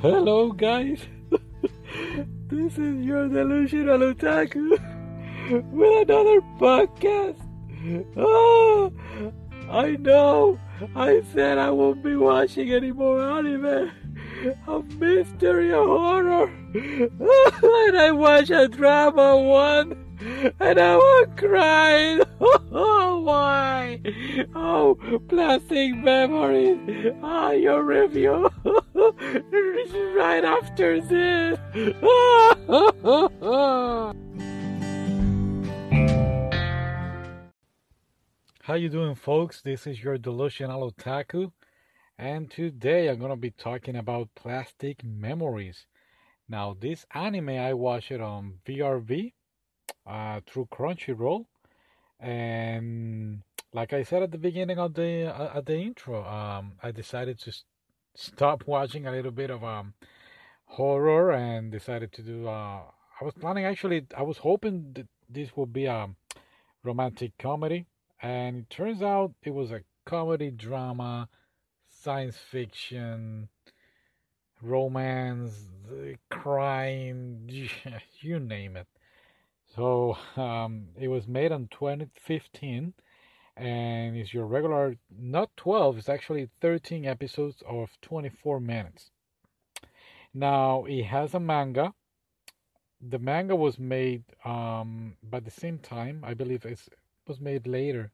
Hello guys, this is your delusional otaku with another podcast. Oh, I know, I said I won't be watching any more anime, a mystery, a horror, and I watched a drama one. And I was crying. Oh, why? Oh, Plastic Memories. Ah, your review right after this. How you doing, folks? This is your delusional otaku, and today I'm gonna be talking about Plastic Memories. Now, this anime I watched it on VRV. Through Crunchyroll, and like I said at the beginning of the intro, I decided to stop watching a little bit of horror and decided to do. I was hoping that this would be a romantic comedy, and it turns out it was a comedy, drama, science fiction, romance, crime, you name it. So it was made in 2015, and it's your regular, not 12, it's actually 13 episodes of 24 minutes. Now, it has a manga. The manga was made by the same time. I believe it was made later.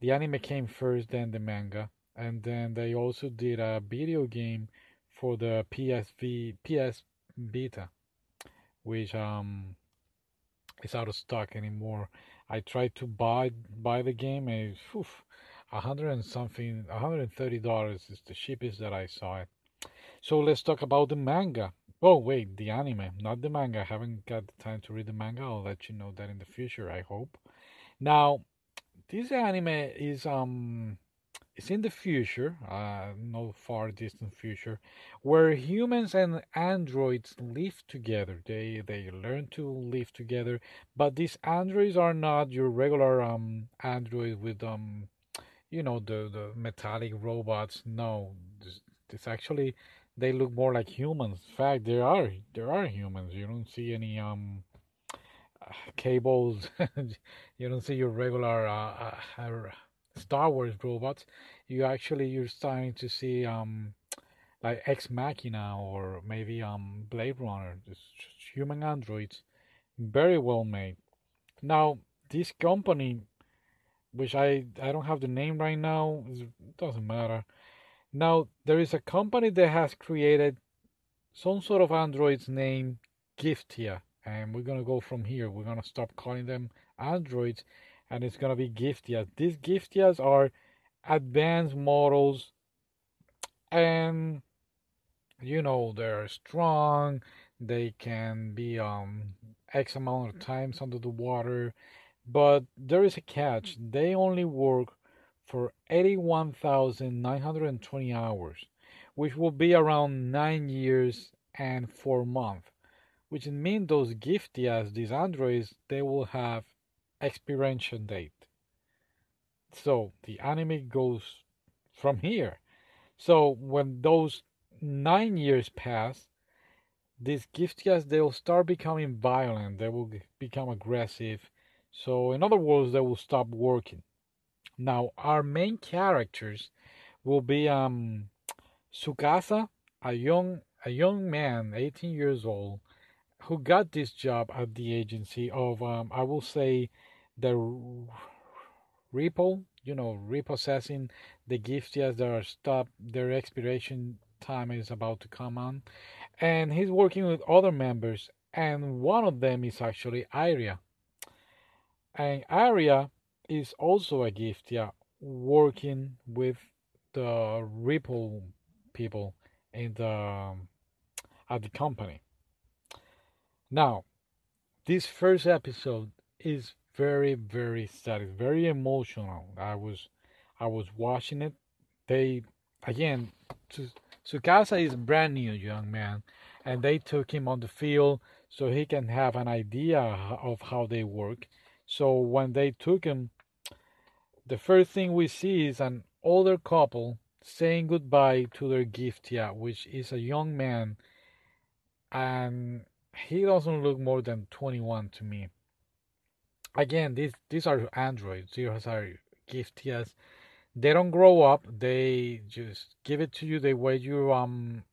The anime came first, then the manga. And then they also did a video game for the PS Vita, which... it's out of stock anymore. I tried to buy the game, and $130 is the cheapest that I saw it. So let's talk about the manga. Oh wait, the anime, not the manga. I haven't got the time to read the manga. I'll let you know that in the future, I hope. Now, this anime is it's in the future, no far distant future, where humans and androids live together. They learn to live together, but these androids are not your regular androids with the metallic robots. No, it's actually they look more like humans. In fact, there are humans. You don't see any cables. You don't see your regular Star Wars robots. You're starting to see like Ex Machina, or maybe Blade Runner. It's human androids, very well made. Now, this company, which I don't have the name right now, it doesn't matter. Now, there is a company that has created some sort of androids named Giftia, and we're gonna go from here. We're gonna stop calling them androids, and it's going to be Giftias. These Giftias are advanced models, and they're strong. They can be X amount of times under the water, but there is a catch. They only work for 81,920 hours, which will be around 9 years and 4 months, which means those Giftias, these androids, they will have expiration date. So the anime goes from here. So when those 9 years pass, these Giftias, they'll start becoming violent. They will become aggressive. So in other words, they will stop working. Now, our main characters will be Tsukasa, a young man, 18 years old, who got this job at the agency of I will say the Ripple, repossessing the Giftias that are stopped. Their expiration time is about to come on, and he's working with other members, and one of them is actually Aria. And Aria is also a Giftia working with the Ripple people at the company. Now, this first episode is very, very sad. It's very emotional. I was watching it. Tsukasa is a brand new young man, and they took him on the field so he can have an idea of how they work. So when they took him, the first thing we see is an older couple saying goodbye to their Giftia, which is a young man and he doesn't look more than 21 to me. Again, these are androids. These are Giftias. They don't grow up. They just give it to you the way you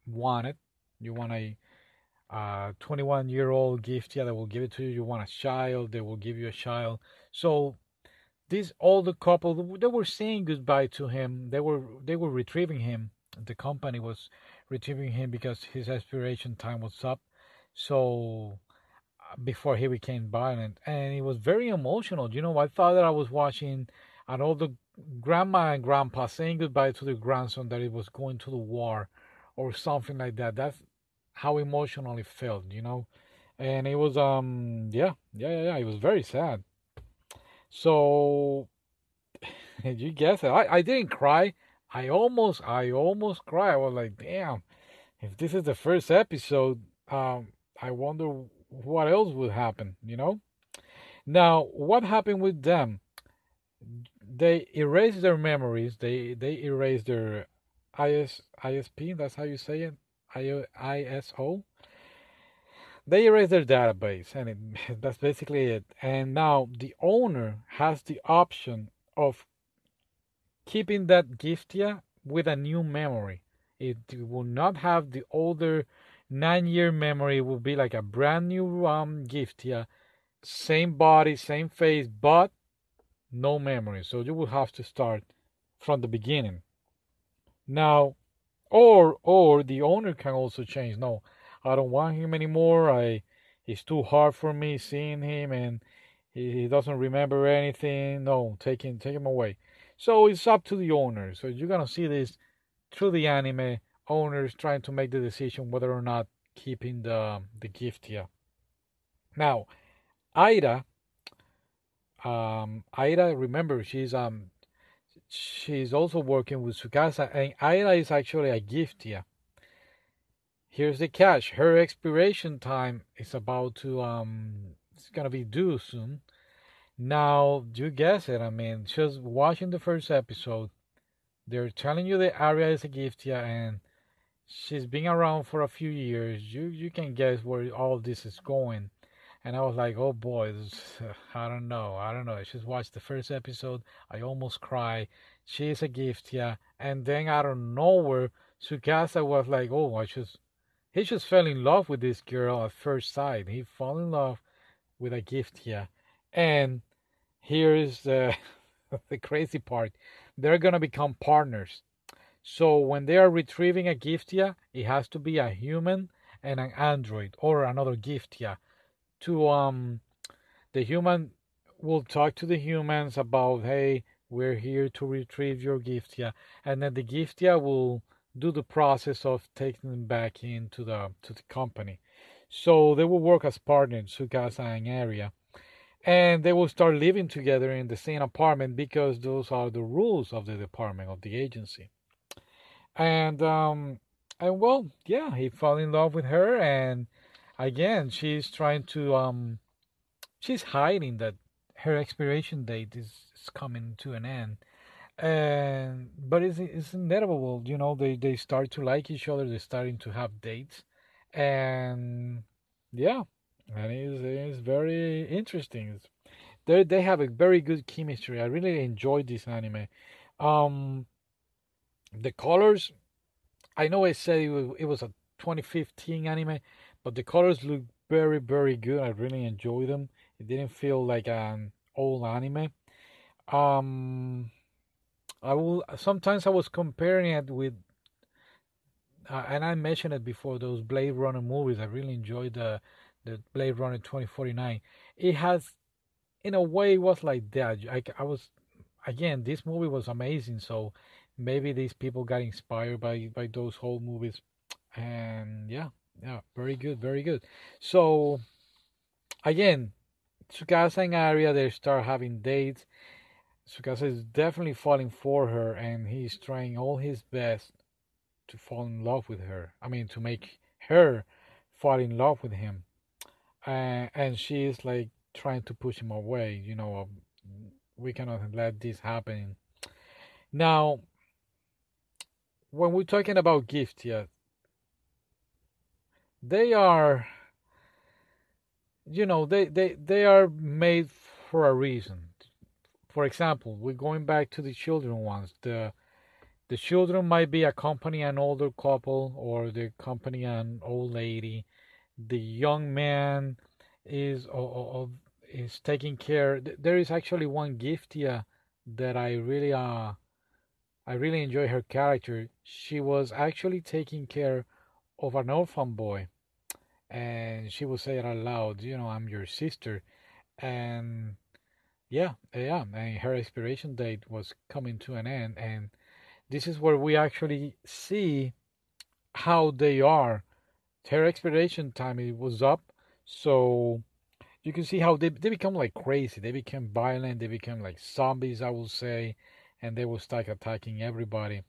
want it. You want a 21-year-old Giftia that will give it to you. You want a child, they will give you a child. So this older couple, they were saying goodbye to him. They were retrieving him. The company was retrieving him because his expiration time was up. So before he became violent, and it was very emotional. You know, I thought that I was watching an older grandma and grandpa saying goodbye to the grandson that it was going to the war or something like that. That's how emotional it felt, you know. And it was it was very sad. So you guess it. I didn't cry. I almost cried. I was like, damn, if this is the first episode, I wonder what else would happen, you know? Now, what happened with them? They erased their memories. They erased their ISP. That's how you say it. ISO. They erased their database, and that's basically it. And now the owner has the option of keeping that Giftia with a new memory. It will not have the older 9-year memory. It will be like a brand new Giftia, same body, same face, but no memory. So you will have to start from the beginning. Now, or the owner can also change. No, I don't want him anymore. It's too hard for me seeing him, and he doesn't remember anything. No, take him away. So it's up to the owner. So you're gonna see this through the anime. Owners trying to make the decision whether or not keeping the Giftia. Now, Aria, remember, she's also working with Tsukasa, and Aria is actually a Giftia. Here's the catch: her expiration time is about to it's gonna be due soon. Now, you guess it. I mean, just watching the first episode, they're telling you that Aria is a Giftia, and she's been around for a few years. You can guess where all this is going. And I was like, oh boy, I don't know. I just watched the first episode. I almost cried. She is a Giftia. And then out of nowhere, Tsukasa was like, oh, he just fell in love with this girl at first sight. He fell in love with a Giftia. And here is the crazy part. They're going to become partners. So when they are retrieving a Giftia, it has to be a human and an android or another Giftia. The human will talk to the humans about, hey, we're here to retrieve your Giftia, and then the Giftia will do the process of taking them back into the company. So they will work as partners, Tsukasa and Aria, and they will start living together in the same apartment because those are the rules of the department, of the agency. And well, yeah, he fell in love with her, and again, she's trying to, she's hiding that her expiration date is coming to an end. But it's inevitable, you know, they start to like each other, they're starting to have dates. And yeah, and it's very interesting. They have a very good chemistry. I really enjoyed this anime. The colors, I know I said it was a 2015 anime, but the colors look very, very good. I really enjoy them. It didn't feel like an old anime. Sometimes I was comparing it with, and I mentioned it before, those Blade Runner movies. I really enjoyed the Blade Runner 2049. It has, in a way, it was like that. I was, again, this movie was amazing. So maybe these people got inspired by those old movies, and yeah. Yeah, very good, very good. So, again, Tsukasa and Aria, they start having dates. Tsukasa is definitely falling for her, and he's trying all his best to fall in love with her. I mean, to make her fall in love with him. And she is, like, trying to push him away. You know, we cannot let this happen. Now, when we're talking about Giftia, they are, you know, they are made for a reason. For example, we're going back to the children ones. The children might be accompanying an older couple, or they accompany an old lady. The young man is taking care. There is actually one Giftia that I really enjoy her character. She was actually taking care of an orphan boy, and she would say it aloud, you know, "I'm your sister." And yeah, and her expiration date was coming to an end, and this is where we actually see how they are. Her expiration time, it was up, so you can see how they become like crazy. They became violent. They became like zombies, I will say. And they will start attacking everybody.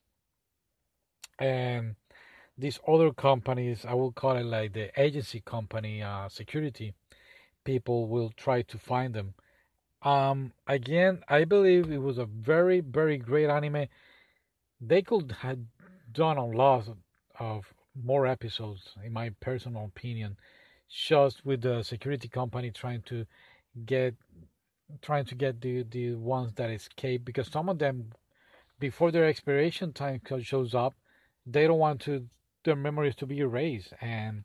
And these other companies, I will call it like the agency company, security people will try to find them. Again, I believe it was a very, very great anime. They could have done a lot of more episodes, in my personal opinion, just with the security company trying to get the ones that escape, because some of them, before their expiration time shows up, they don't want their memories to be erased. And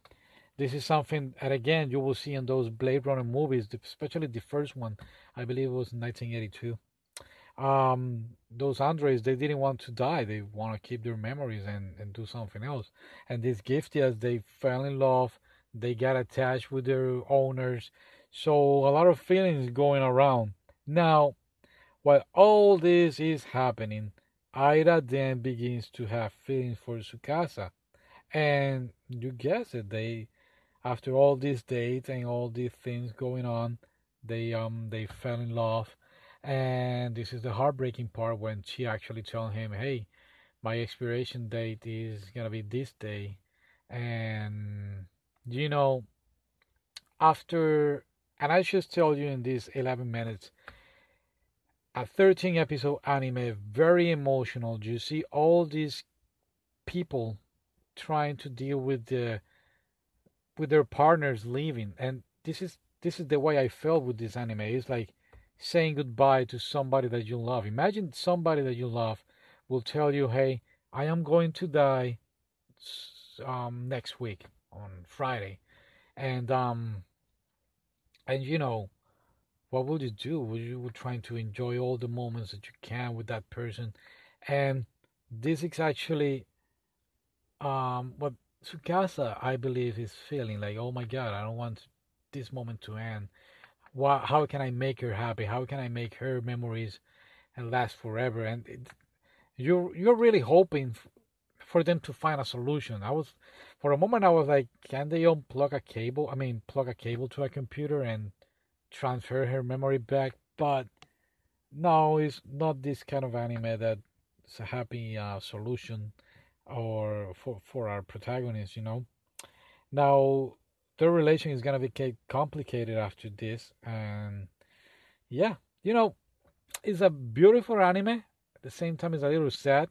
this is something that, again, you will see in those Blade Runner movies, especially the first one. I believe it was 1982. Those androids, they didn't want to die. They want to keep their memories and do something else. And these Giftias, they fell in love. They got attached with their owners. So a lot of feelings going around. Now, while all this is happening, Aria then begins to have feelings for Tsukasa. And you guess it, after all these dates and all these things going on, they fell in love. And this is the heartbreaking part, when she actually tells him, "Hey, my expiration date is gonna be this day." And you know, after, and I just tell you, in these 11 minutes, a 13-episode anime, very emotional. You see all these people trying to deal with their partners leaving, and this is the way I felt with this anime. It's like saying goodbye to somebody that you love. Imagine somebody that you love will tell you, "Hey, I am going to die next week on Friday," and you know, what would you do? Would you try to enjoy all the moments that you can with that person? And this is actually what Tsukasa, I believe, is feeling like, "Oh my God, I don't want this moment to end. How can I make her happy? How can I make her memories and last forever?" And you're really hoping for them to find a solution. For a moment I was like, can they unplug a cable? I mean, plug a cable to a computer and transfer her memory back? But no, it's not this kind of anime that's a happy solution or for our protagonist, you know. Now, their relation is going to be complicated after this. And yeah, you know, it's a beautiful anime. At the same time, it's a little sad.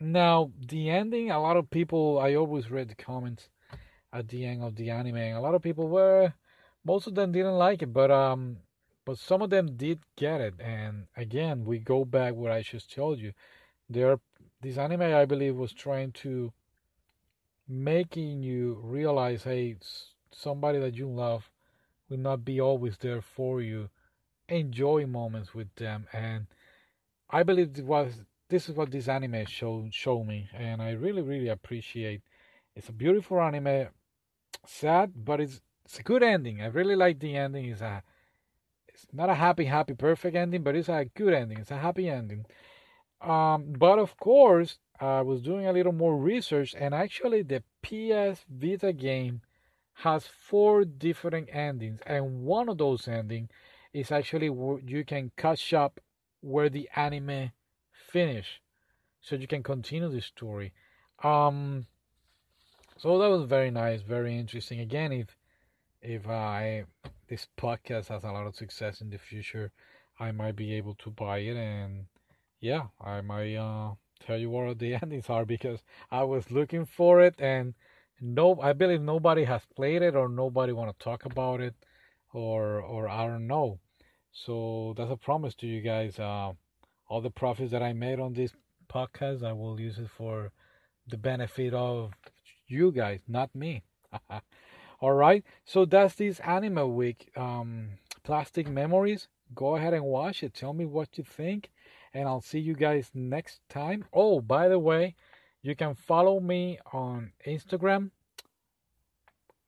Now, the ending, a lot of people, I always read the comments at the end of the anime. A lot of people most of them didn't like it, but some of them did get it. And again, we go back where I just told you. This anime, I believe, was trying to making you realize, hey, somebody that you love will not be always there for you. Enjoy moments with them. And I believe this is what this anime showed me, and I really, really appreciate. It's a beautiful anime, sad, but it's a good ending. I really like the ending. It's not a happy perfect ending, but it's a good ending. It's a happy ending. But of course, I was doing a little more research, and actually the PS Vita game has 4 different endings, and one of those endings is actually where you can catch up where the anime finished, so you can continue the story. So that was very nice, very interesting. Again, if this podcast has a lot of success in the future, I might be able to buy it, and yeah, I might tell you what the endings are, because I was looking for it, and No, I believe nobody has played it, or nobody want to talk about it, or I don't know. So that's a promise to you guys. All the profits that I made on this podcast, I will use it for the benefit of you guys, not me. All right. So that's this anime week. Plastic Memories. Go ahead and watch it. Tell me what you think, and I'll see you guys next time. Oh, by the way, you can follow me on Instagram,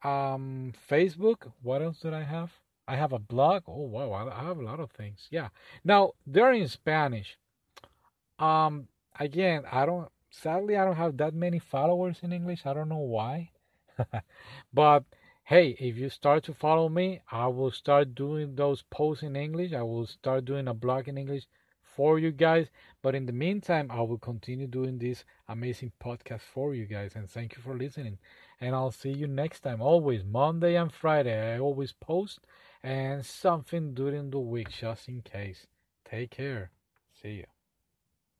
Facebook. What else did I have? I have a blog. Oh, wow. I have a lot of things. Yeah. Now, they're in Spanish. Again, sadly, I don't have that many followers in English. I don't know why. But, hey, if you start to follow me, I will start doing those posts in English. I will start doing a blog in English for you guys. But in the meantime, I will continue doing this amazing podcast for you guys. And thank you for listening. And I'll see you next time. Always Monday and Friday. I always post and something during the week, just in case. Take care. See you.